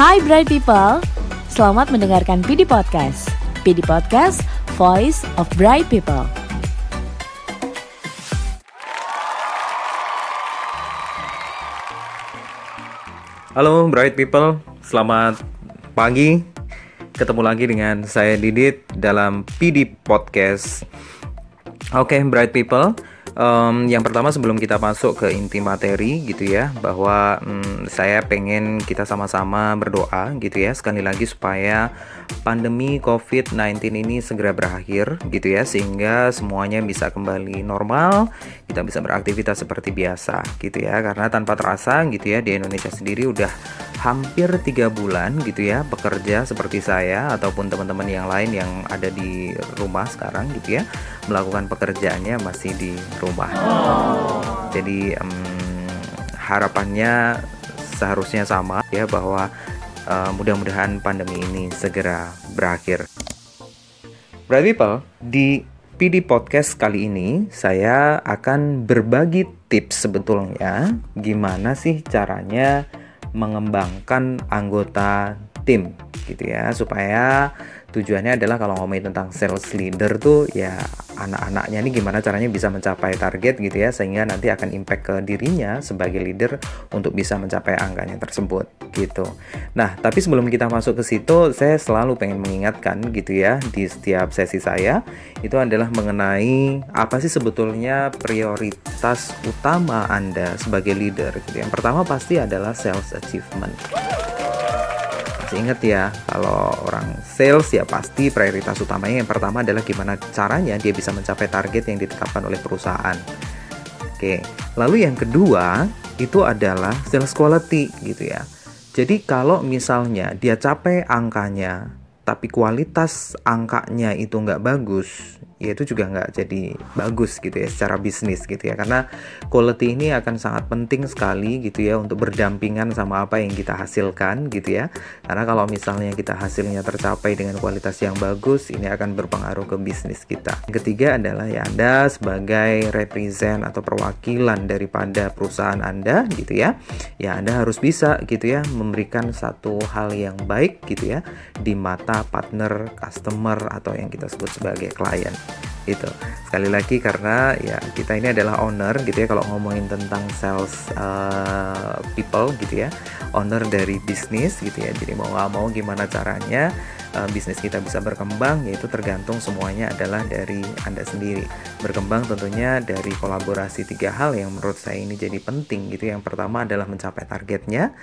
Hai Bright People, selamat mendengarkan PD Podcast. PD Podcast, Voice of Bright People. Halo Bright People, selamat pagi. Ketemu lagi dengan saya Didit dalam PD Podcast. Oke, Bright People. Yang pertama sebelum kita masuk ke inti materi gitu ya, bahwa saya pengen kita sama-sama berdoa gitu ya, sekali lagi supaya pandemi COVID-19 ini segera berakhir gitu ya, sehingga semuanya bisa kembali normal, kita bisa beraktivitas seperti biasa gitu ya. Karena tanpa terasa gitu ya, di Indonesia sendiri udah hampir 3 bulan gitu ya, pekerja seperti saya ataupun teman-teman yang lain yang ada di rumah sekarang gitu ya, melakukan pekerjaannya masih di rumah. Jadi harapannya seharusnya sama ya, bahwa mudah-mudahan pandemi ini segera berakhir. Bright People, di PD Podcast kali ini saya akan berbagi tips sebetulnya gimana sih caranya mengembangkan anggota tim gitu ya, supaya tujuannya adalah kalau ngomongin tentang sales leader tuh ya, anak-anaknya ini gimana caranya bisa mencapai target gitu ya, sehingga nanti akan impact ke dirinya sebagai leader untuk bisa mencapai angkanya tersebut gitu. Nah, tapi sebelum kita masuk ke situ, saya selalu pengen mengingatkan gitu ya, di setiap sesi saya itu adalah mengenai apa sih sebetulnya prioritas utama Anda sebagai leader gitu ya. Yang pertama pasti adalah sales achievement. Ingat ya, kalau orang sales ya pasti prioritas utamanya yang pertama adalah gimana caranya dia bisa mencapai target yang ditetapkan oleh perusahaan. Oke, lalu yang kedua itu adalah sales quality gitu ya. Jadi kalau misalnya dia capai angkanya tapi kualitas angkanya itu nggak bagus, ya itu juga nggak jadi bagus gitu ya secara bisnis gitu ya. Karena quality ini akan sangat penting sekali gitu ya untuk berdampingan sama apa yang kita hasilkan gitu ya. Karena kalau misalnya kita hasilnya tercapai dengan kualitas yang bagus, ini akan berpengaruh ke bisnis kita. Yang ketiga adalah ya Anda sebagai represent atau perwakilan daripada perusahaan Anda gitu ya. Ya Anda harus bisa gitu ya memberikan satu hal yang baik gitu ya di mata partner, customer, atau yang kita sebut sebagai klien itu. Sekali lagi karena ya kita ini adalah owner gitu ya, kalau ngomongin tentang sales people gitu ya, owner dari bisnis gitu ya. Jadi mau gak mau gimana caranya bisnis kita bisa berkembang, yaitu tergantung semuanya adalah dari Anda sendiri. Berkembang tentunya dari kolaborasi 3 hal yang menurut saya ini jadi penting gitu. Yang pertama adalah mencapai targetnya,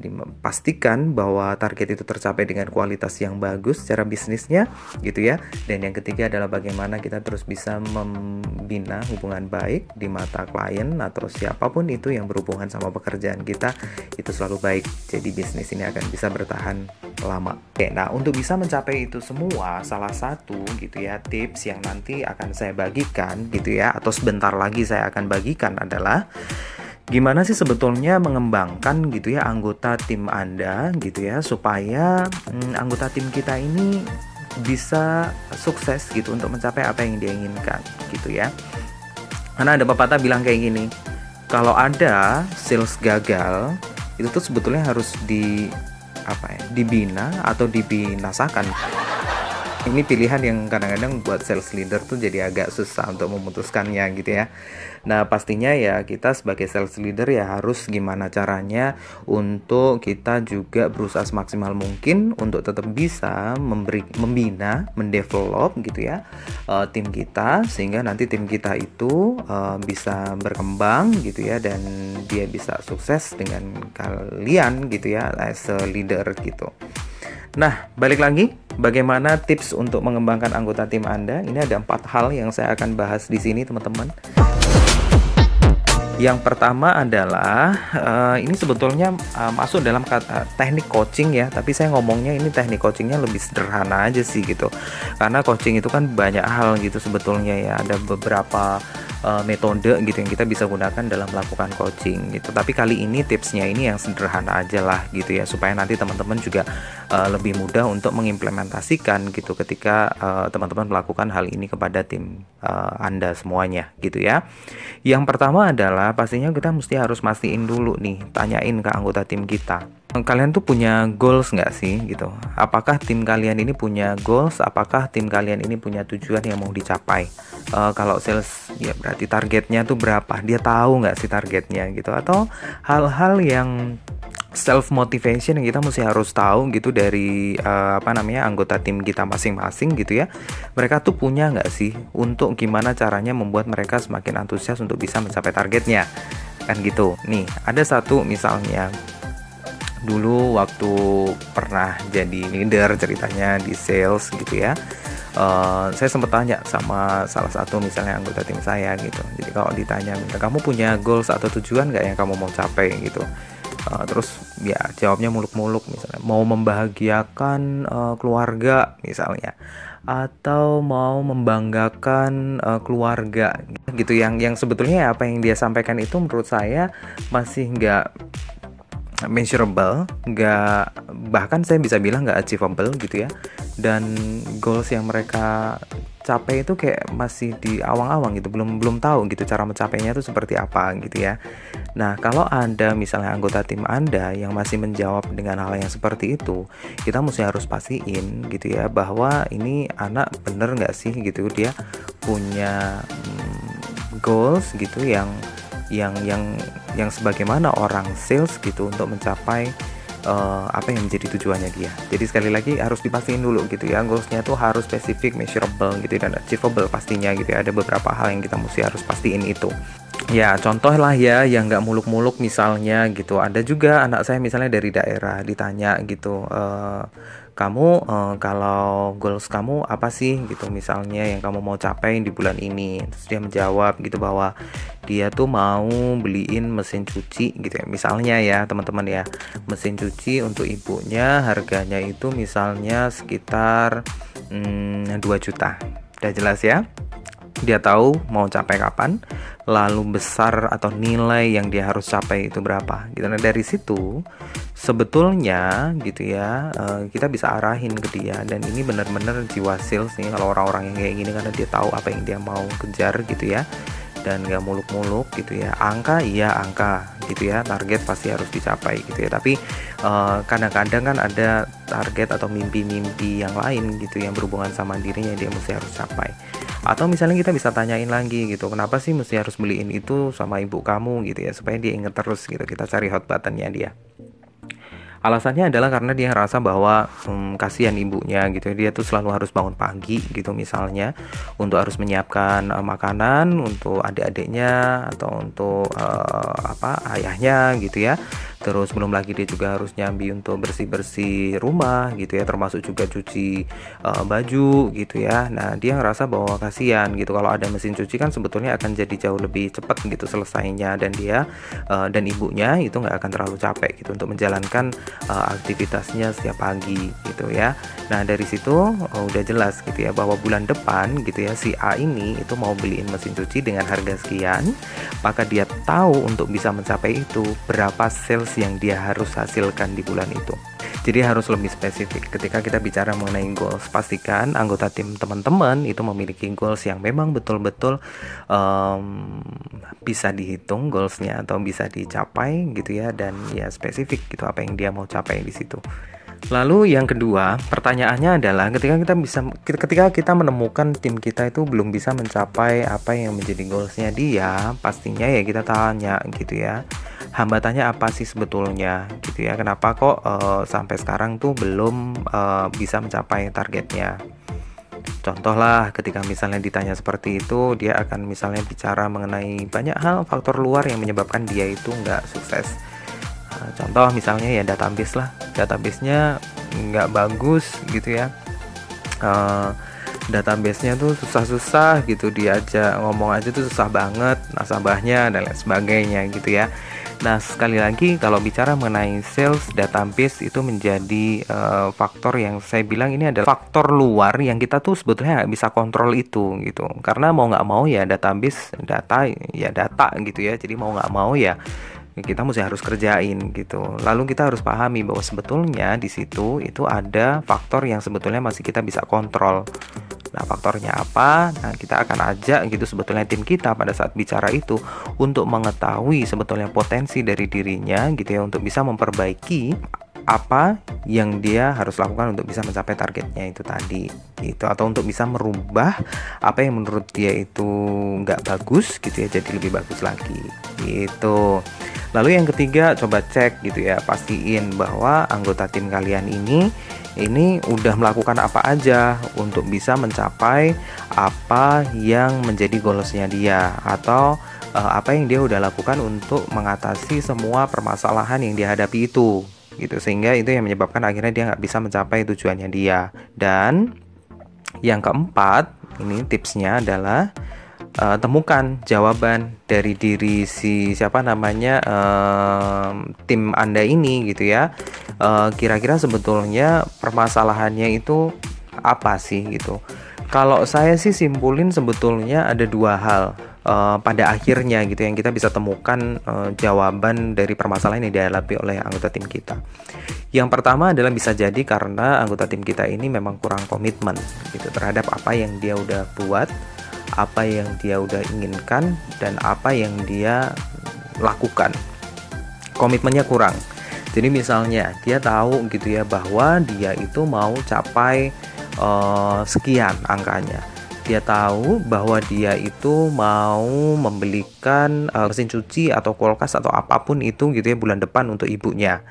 dipastikan bahwa target itu tercapai dengan kualitas yang bagus secara bisnisnya gitu ya. Dan yang ketiga adalah bagaimana kita terus bisa membina hubungan baik di mata klien atau siapapun itu yang berhubungan sama pekerjaan kita, itu selalu baik. Jadi bisnis ini akan bisa bertahan lama. Oke, nah untuk bisa mencapai itu semua, salah satu gitu ya tips yang nanti akan saya bagikan gitu ya, atau sebentar lagi saya akan bagikan, adalah gimana sih sebetulnya mengembangkan gitu ya anggota tim Anda gitu ya, supaya anggota tim kita ini bisa sukses gitu untuk mencapai apa yang dia inginkan gitu ya. Karena ada pepatah bilang kayak gini, kalau ada sales gagal itu tuh sebetulnya harus dibina atau dibinasakan. Ini pilihan yang kadang-kadang buat sales leader tuh jadi agak susah untuk memutuskannya gitu ya. Nah pastinya ya kita sebagai sales leader ya harus gimana caranya untuk kita juga berusaha semaksimal mungkin untuk tetap bisa membina, mendevelop gitu ya tim kita, sehingga nanti tim kita itu bisa berkembang gitu ya, dan dia bisa sukses dengan kalian gitu ya as a leader gitu. Nah, balik lagi, bagaimana tips untuk mengembangkan anggota tim Anda? Ini ada 4 hal yang saya akan bahas di sini, teman-teman. Yang pertama adalah, ini sebetulnya masuk dalam kata teknik coaching ya, tapi saya ngomongnya ini teknik coachingnya lebih sederhana aja sih gitu. Karena coaching itu kan banyak hal gitu sebetulnya ya, ada beberapa metode gitu yang kita bisa gunakan dalam melakukan coaching gitu. Tapi kali ini tipsnya ini yang sederhana aja lah gitu ya, supaya nanti teman-teman juga lebih mudah untuk mengimplementasikan gitu ketika teman-teman melakukan hal ini kepada tim Anda semuanya gitu ya. Yang pertama adalah pastinya kita mesti harus mastiin dulu nih, tanyain ke anggota tim kita. Kalian tuh punya goals nggak sih gitu? Apakah tim kalian ini punya goals? Apakah tim kalian ini punya tujuan yang mau dicapai? Kalau sales ya berarti targetnya tuh berapa? Dia tahu nggak sih targetnya gitu? Atau hal-hal yang self motivation yang kita mesti harus tahu gitu dari anggota tim kita masing-masing gitu ya. Mereka tuh punya nggak sih untuk gimana caranya membuat mereka semakin antusias untuk bisa mencapai targetnya kan gitu. Nih ada satu misalnya. Dulu waktu pernah jadi leader ceritanya di sales gitu ya, saya sempat tanya sama salah satu misalnya anggota tim saya gitu. Jadi kalau ditanya, kamu punya goals atau tujuan gak yang kamu mau capai gitu, terus ya jawabnya muluk-muluk misalnya, mau membahagiakan keluarga misalnya, atau mau membanggakan keluarga gitu. Yang sebetulnya apa yang dia sampaikan itu menurut saya masih gak measurable, bahkan saya bisa bilang nggak achievable gitu ya. Dan goals yang mereka capai itu kayak masih di awang-awang gitu, belum tahu gitu cara mencapainya itu seperti apa gitu ya. Nah kalau Anda misalnya anggota tim Anda yang masih menjawab dengan hal yang seperti itu, kita mesti harus pastiin gitu ya bahwa ini anak bener nggak sih gitu dia punya goals gitu yang sebagaimana orang sales gitu untuk mencapai apa yang menjadi tujuannya dia. Jadi sekali lagi harus dipastiin dulu gitu ya, goalsnya tuh harus spesifik, measurable gitu dan achievable pastinya gitu ya. Ada beberapa hal yang kita mesti harus pastiin itu. Ya contoh lah ya yang nggak muluk-muluk misalnya gitu. Ada juga anak saya misalnya dari daerah ditanya gitu, kamu kalau goals kamu apa sih gitu misalnya yang kamu mau capai di bulan ini. Terus dia menjawab gitu bahwa dia tuh mau beliin mesin cuci gitu ya misalnya ya teman-teman ya, mesin cuci untuk ibunya harganya itu misalnya sekitar 2 juta. Udah jelas ya, dia tahu mau capai kapan, lalu besar atau nilai yang dia harus capai itu berapa gitu. Nah dari situ sebetulnya gitu ya kita bisa arahin ke dia, dan ini benar-benar jiwa sales nih kalau orang-orang yang kayak gini, karena dia tahu apa yang dia mau kejar gitu ya, dan gak muluk-muluk gitu ya. Angka iya angka gitu ya, target pasti harus dicapai gitu ya, tapi kadang-kadang kan ada target atau mimpi-mimpi yang lain gitu yang berhubungan sama dirinya dia mesti harus capai. Atau misalnya kita bisa tanyain lagi gitu, kenapa sih mesti harus beliin itu sama ibu kamu gitu ya, supaya dia inget terus gitu. Kita cari hot buttonnya dia. Alasannya adalah karena dia ngerasa bahwa kasihan ibunya gitu. Dia tuh selalu harus bangun pagi gitu misalnya untuk harus menyiapkan makanan untuk adik-adiknya atau untuk ayahnya gitu ya. Terus belum lagi dia juga harus nyambi untuk bersih-bersih rumah gitu ya, termasuk juga cuci baju gitu ya. Nah, dia ngerasa bahwa kasihan gitu. Kalau ada mesin cuci kan sebetulnya akan jadi jauh lebih cepat gitu selesainya, dan dia dan ibunya itu nggak akan terlalu capek gitu untuk menjalankan aktivitasnya setiap pagi gitu ya. Nah dari situ udah jelas gitu ya bahwa bulan depan gitu ya si A ini itu mau beliin mesin cuci dengan harga sekian, maka dia tahu untuk bisa mencapai itu berapa sales yang dia harus hasilkan di bulan itu. Jadi harus lebih spesifik ketika kita bicara mengenai goals. Pastikan anggota tim teman-teman itu memiliki goals yang memang betul-betul bisa dihitung goalsnya atau bisa dicapai gitu ya, dan ya spesifik gitu apa yang dia mau capai di situ. Lalu yang kedua, pertanyaannya adalah ketika kita menemukan tim kita itu belum bisa mencapai apa yang menjadi goalsnya dia, pastinya ya kita tanya gitu ya, hambatannya apa sih sebetulnya gitu ya, kenapa kok sampai sekarang tuh belum bisa mencapai targetnya. Contoh lah ketika misalnya ditanya seperti itu, dia akan misalnya bicara mengenai banyak hal, faktor luar yang menyebabkan dia itu nggak sukses. Contoh misalnya ya database lah, databasenya nggak bagus gitu ya, databasenya tuh susah-susah gitu, diajak ngomong aja tuh susah banget nasabahnya dan lain sebagainya gitu ya. Nah sekali lagi kalau bicara mengenai sales, database itu menjadi faktor yang saya bilang ini adalah faktor luar yang kita tuh sebetulnya nggak bisa kontrol itu gitu, karena mau nggak mau ya database data gitu ya, jadi mau nggak mau ya ya kita mesti harus kerjain gitu. Lalu kita harus pahami bahwa sebetulnya di situ itu ada faktor yang sebetulnya masih kita bisa kontrol. Nah, faktornya apa? Nah, kita akan ajak gitu sebetulnya tim kita pada saat bicara itu untuk mengetahui sebetulnya potensi dari dirinya gitu ya, untuk bisa memperbaiki apa yang dia harus lakukan untuk bisa mencapai targetnya itu tadi gitu, atau untuk bisa merubah apa yang menurut dia itu nggak bagus gitu ya jadi lebih bagus lagi gitu. Lalu yang ketiga, coba cek gitu ya, pastiin bahwa anggota tim kalian ini udah melakukan apa aja untuk bisa mencapai apa yang menjadi goalsnya dia, atau apa yang dia udah lakukan untuk mengatasi semua permasalahan yang dihadapi itu gitu, sehingga itu yang menyebabkan akhirnya dia nggak bisa mencapai tujuannya dia. Dan yang keempat, ini tipsnya adalah temukan jawaban dari diri tim Anda ini gitu ya, kira-kira sebetulnya permasalahannya itu apa sih gitu. Kalau saya sih simpulin sebetulnya ada dua hal pada akhirnya gitu yang kita bisa temukan jawaban dari permasalahan yang dihadapi oleh anggota tim kita. Yang pertama adalah bisa jadi karena anggota tim kita ini memang kurang komitmen gitu terhadap apa yang dia udah buat, apa yang dia udah inginkan, dan apa yang dia lakukan. Komitmennya kurang. Jadi misalnya dia tahu gitu ya bahwa dia itu mau capai sekian angkanya. Dia tahu bahwa dia itu mau membelikan mesin cuci atau kulkas atau apapun itu gitu ya bulan depan untuk ibunya.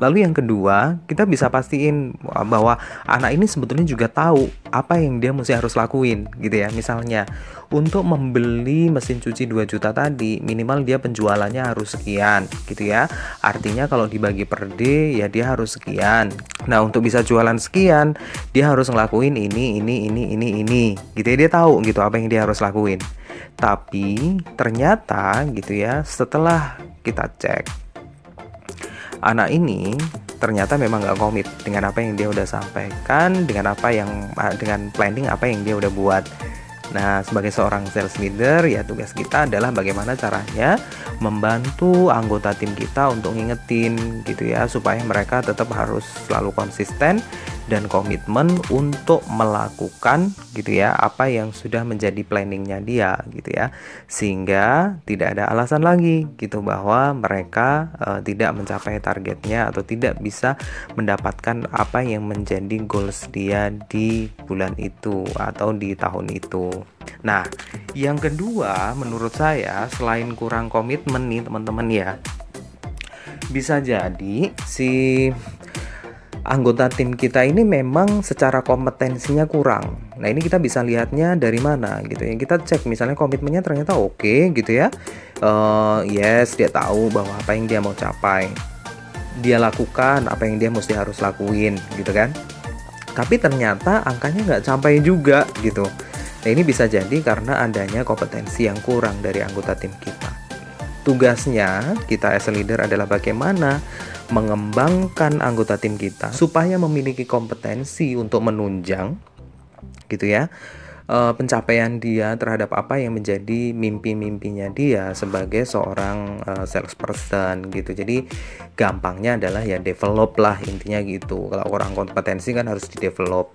Lalu yang kedua, kita bisa pastiin bahwa anak ini sebetulnya juga tahu apa yang dia mesti harus lakuin gitu ya. Misalnya untuk membeli mesin cuci 2 juta tadi, minimal dia penjualannya harus sekian gitu ya. Artinya kalau dibagi per day ya dia harus sekian. Nah, untuk bisa jualan sekian, dia harus ngelakuin ini gitu ya. Dia tahu gitu apa yang dia harus lakuin. Tapi ternyata gitu ya, setelah kita cek, anak ini ternyata memang nggak komit dengan apa yang dia udah sampaikan, dengan planning apa yang dia udah buat. Nah, sebagai seorang sales leader ya tugas kita adalah bagaimana caranya membantu anggota tim kita untuk ngingetin gitu ya supaya mereka tetap harus selalu konsisten dan komitmen untuk melakukan gitu ya apa yang sudah menjadi planningnya dia gitu ya, sehingga tidak ada alasan lagi gitu bahwa mereka tidak mencapai targetnya atau tidak bisa mendapatkan apa yang menjadi goals dia di bulan itu atau di tahun itu. Nah, yang kedua menurut saya selain kurang komitmen nih teman-teman ya, bisa jadi si anggota tim kita ini memang secara kompetensinya kurang. Nah, ini kita bisa lihatnya dari mana gitu ya. Kita cek misalnya komitmennya ternyata oke gitu ya. Yes, dia tahu bahwa apa yang dia mau capai, dia lakukan apa yang dia mesti harus lakuin gitu kan. Tapi ternyata angkanya nggak capai juga gitu. Nah, ini bisa jadi karena adanya kompetensi yang kurang dari anggota tim kita. Tugasnya kita as a leader adalah bagaimana mengembangkan anggota tim kita supaya memiliki kompetensi untuk menunjang gitu ya pencapaian dia terhadap apa yang menjadi mimpi-mimpinya dia sebagai seorang salesperson gitu. Jadi gampangnya adalah ya develop lah intinya gitu. Kalau orang kompetensi kan harus di-develop.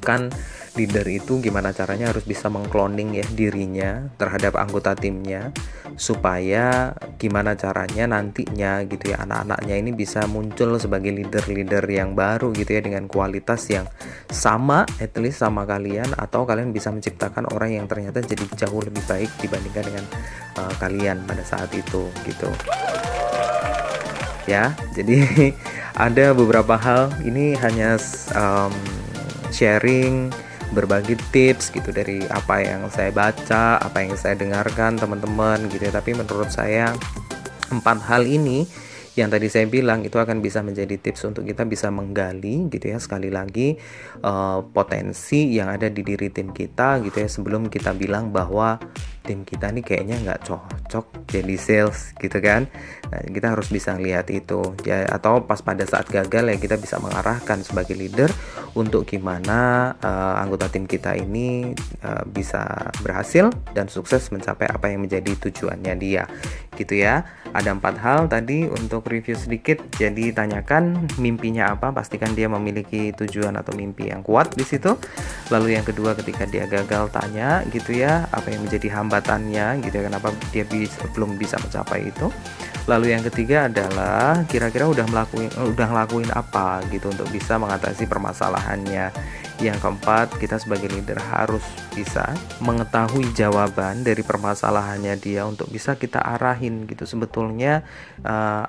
Kan leader itu gimana caranya harus bisa mengkloning ya dirinya terhadap anggota timnya supaya gimana caranya nantinya gitu ya anak-anaknya ini bisa muncul sebagai leader-leader yang baru gitu ya dengan kualitas yang sama at least sama kalian, atau kalian bisa menciptakan orang yang ternyata jadi jauh lebih baik dibandingkan dengan kalian pada saat itu gitu ya. Jadi ada beberapa hal, ini hanya sharing, berbagi tips gitu dari apa yang saya baca, apa yang saya dengarkan teman-teman gitu ya. Tapi menurut saya 4 hal ini yang tadi saya bilang itu akan bisa menjadi tips untuk kita bisa menggali gitu ya sekali lagi potensi yang ada di diri tim kita gitu ya sebelum kita bilang bahwa tim kita nih kayaknya nggak cocok jadi sales gitu kan. Nah, kita harus bisa lihat itu ya, atau pas pada saat gagal ya kita bisa mengarahkan sebagai leader untuk gimana anggota tim kita ini bisa berhasil dan sukses mencapai apa yang menjadi tujuannya dia gitu ya. Ada 4 hal tadi untuk review sedikit. Jadi tanyakan mimpinya apa, pastikan dia memiliki tujuan atau mimpi yang kuat di situ. Lalu yang kedua, ketika dia gagal tanya gitu ya, apa yang menjadi hambatannya gitu ya, kenapa dia belum bisa mencapai itu. Lalu yang ketiga adalah kira-kira udah ngelakuin apa gitu untuk bisa mengatasi permasalahannya. Yang keempat, kita sebagai leader harus bisa mengetahui jawaban dari permasalahannya dia untuk bisa kita arahin gitu, sebetulnya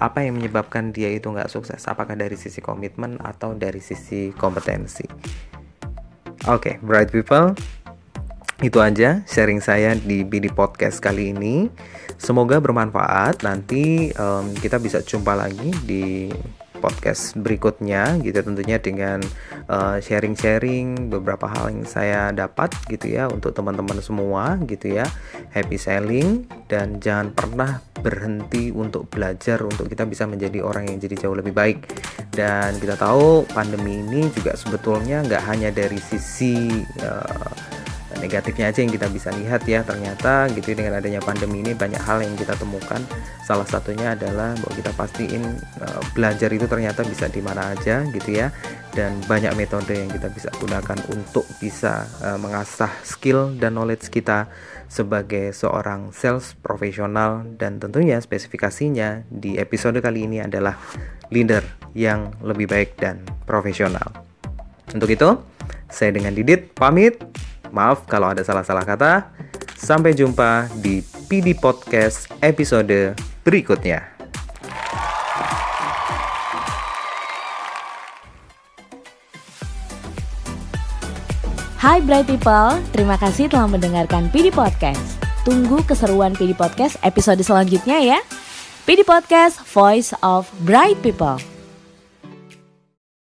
apa yang menyebabkan dia itu nggak sukses, apakah dari sisi komitmen atau dari sisi kompetensi. Oke, bright people, itu aja sharing saya di BD Podcast kali ini. Semoga bermanfaat. Nanti kita bisa jumpa lagi di podcast berikutnya gitu, tentunya dengan sharing-sharing beberapa hal yang saya dapat gitu ya untuk teman-teman semua gitu ya. Happy selling, dan jangan pernah berhenti untuk belajar untuk kita bisa menjadi orang yang jadi jauh lebih baik. Dan kita tahu pandemi ini juga sebetulnya nggak hanya dari sisi negatifnya aja yang kita bisa lihat ya, ternyata gitu dengan adanya pandemi ini banyak hal yang kita temukan. Salah satunya adalah bahwa kita pastiin belajar itu ternyata bisa di mana aja gitu ya, dan banyak metode yang kita bisa gunakan untuk bisa mengasah skill dan knowledge kita sebagai seorang sales profesional. Dan tentunya spesifikasinya di episode kali ini adalah leader yang lebih baik dan profesional. Untuk itu, saya dengan Didit pamit. Maaf kalau ada salah-salah kata. Sampai jumpa di PD Podcast episode berikutnya. Hai Bright People, terima kasih telah mendengarkan PD Podcast. Tunggu keseruan PD Podcast episode selanjutnya ya. PD Podcast, Voice of Bright People.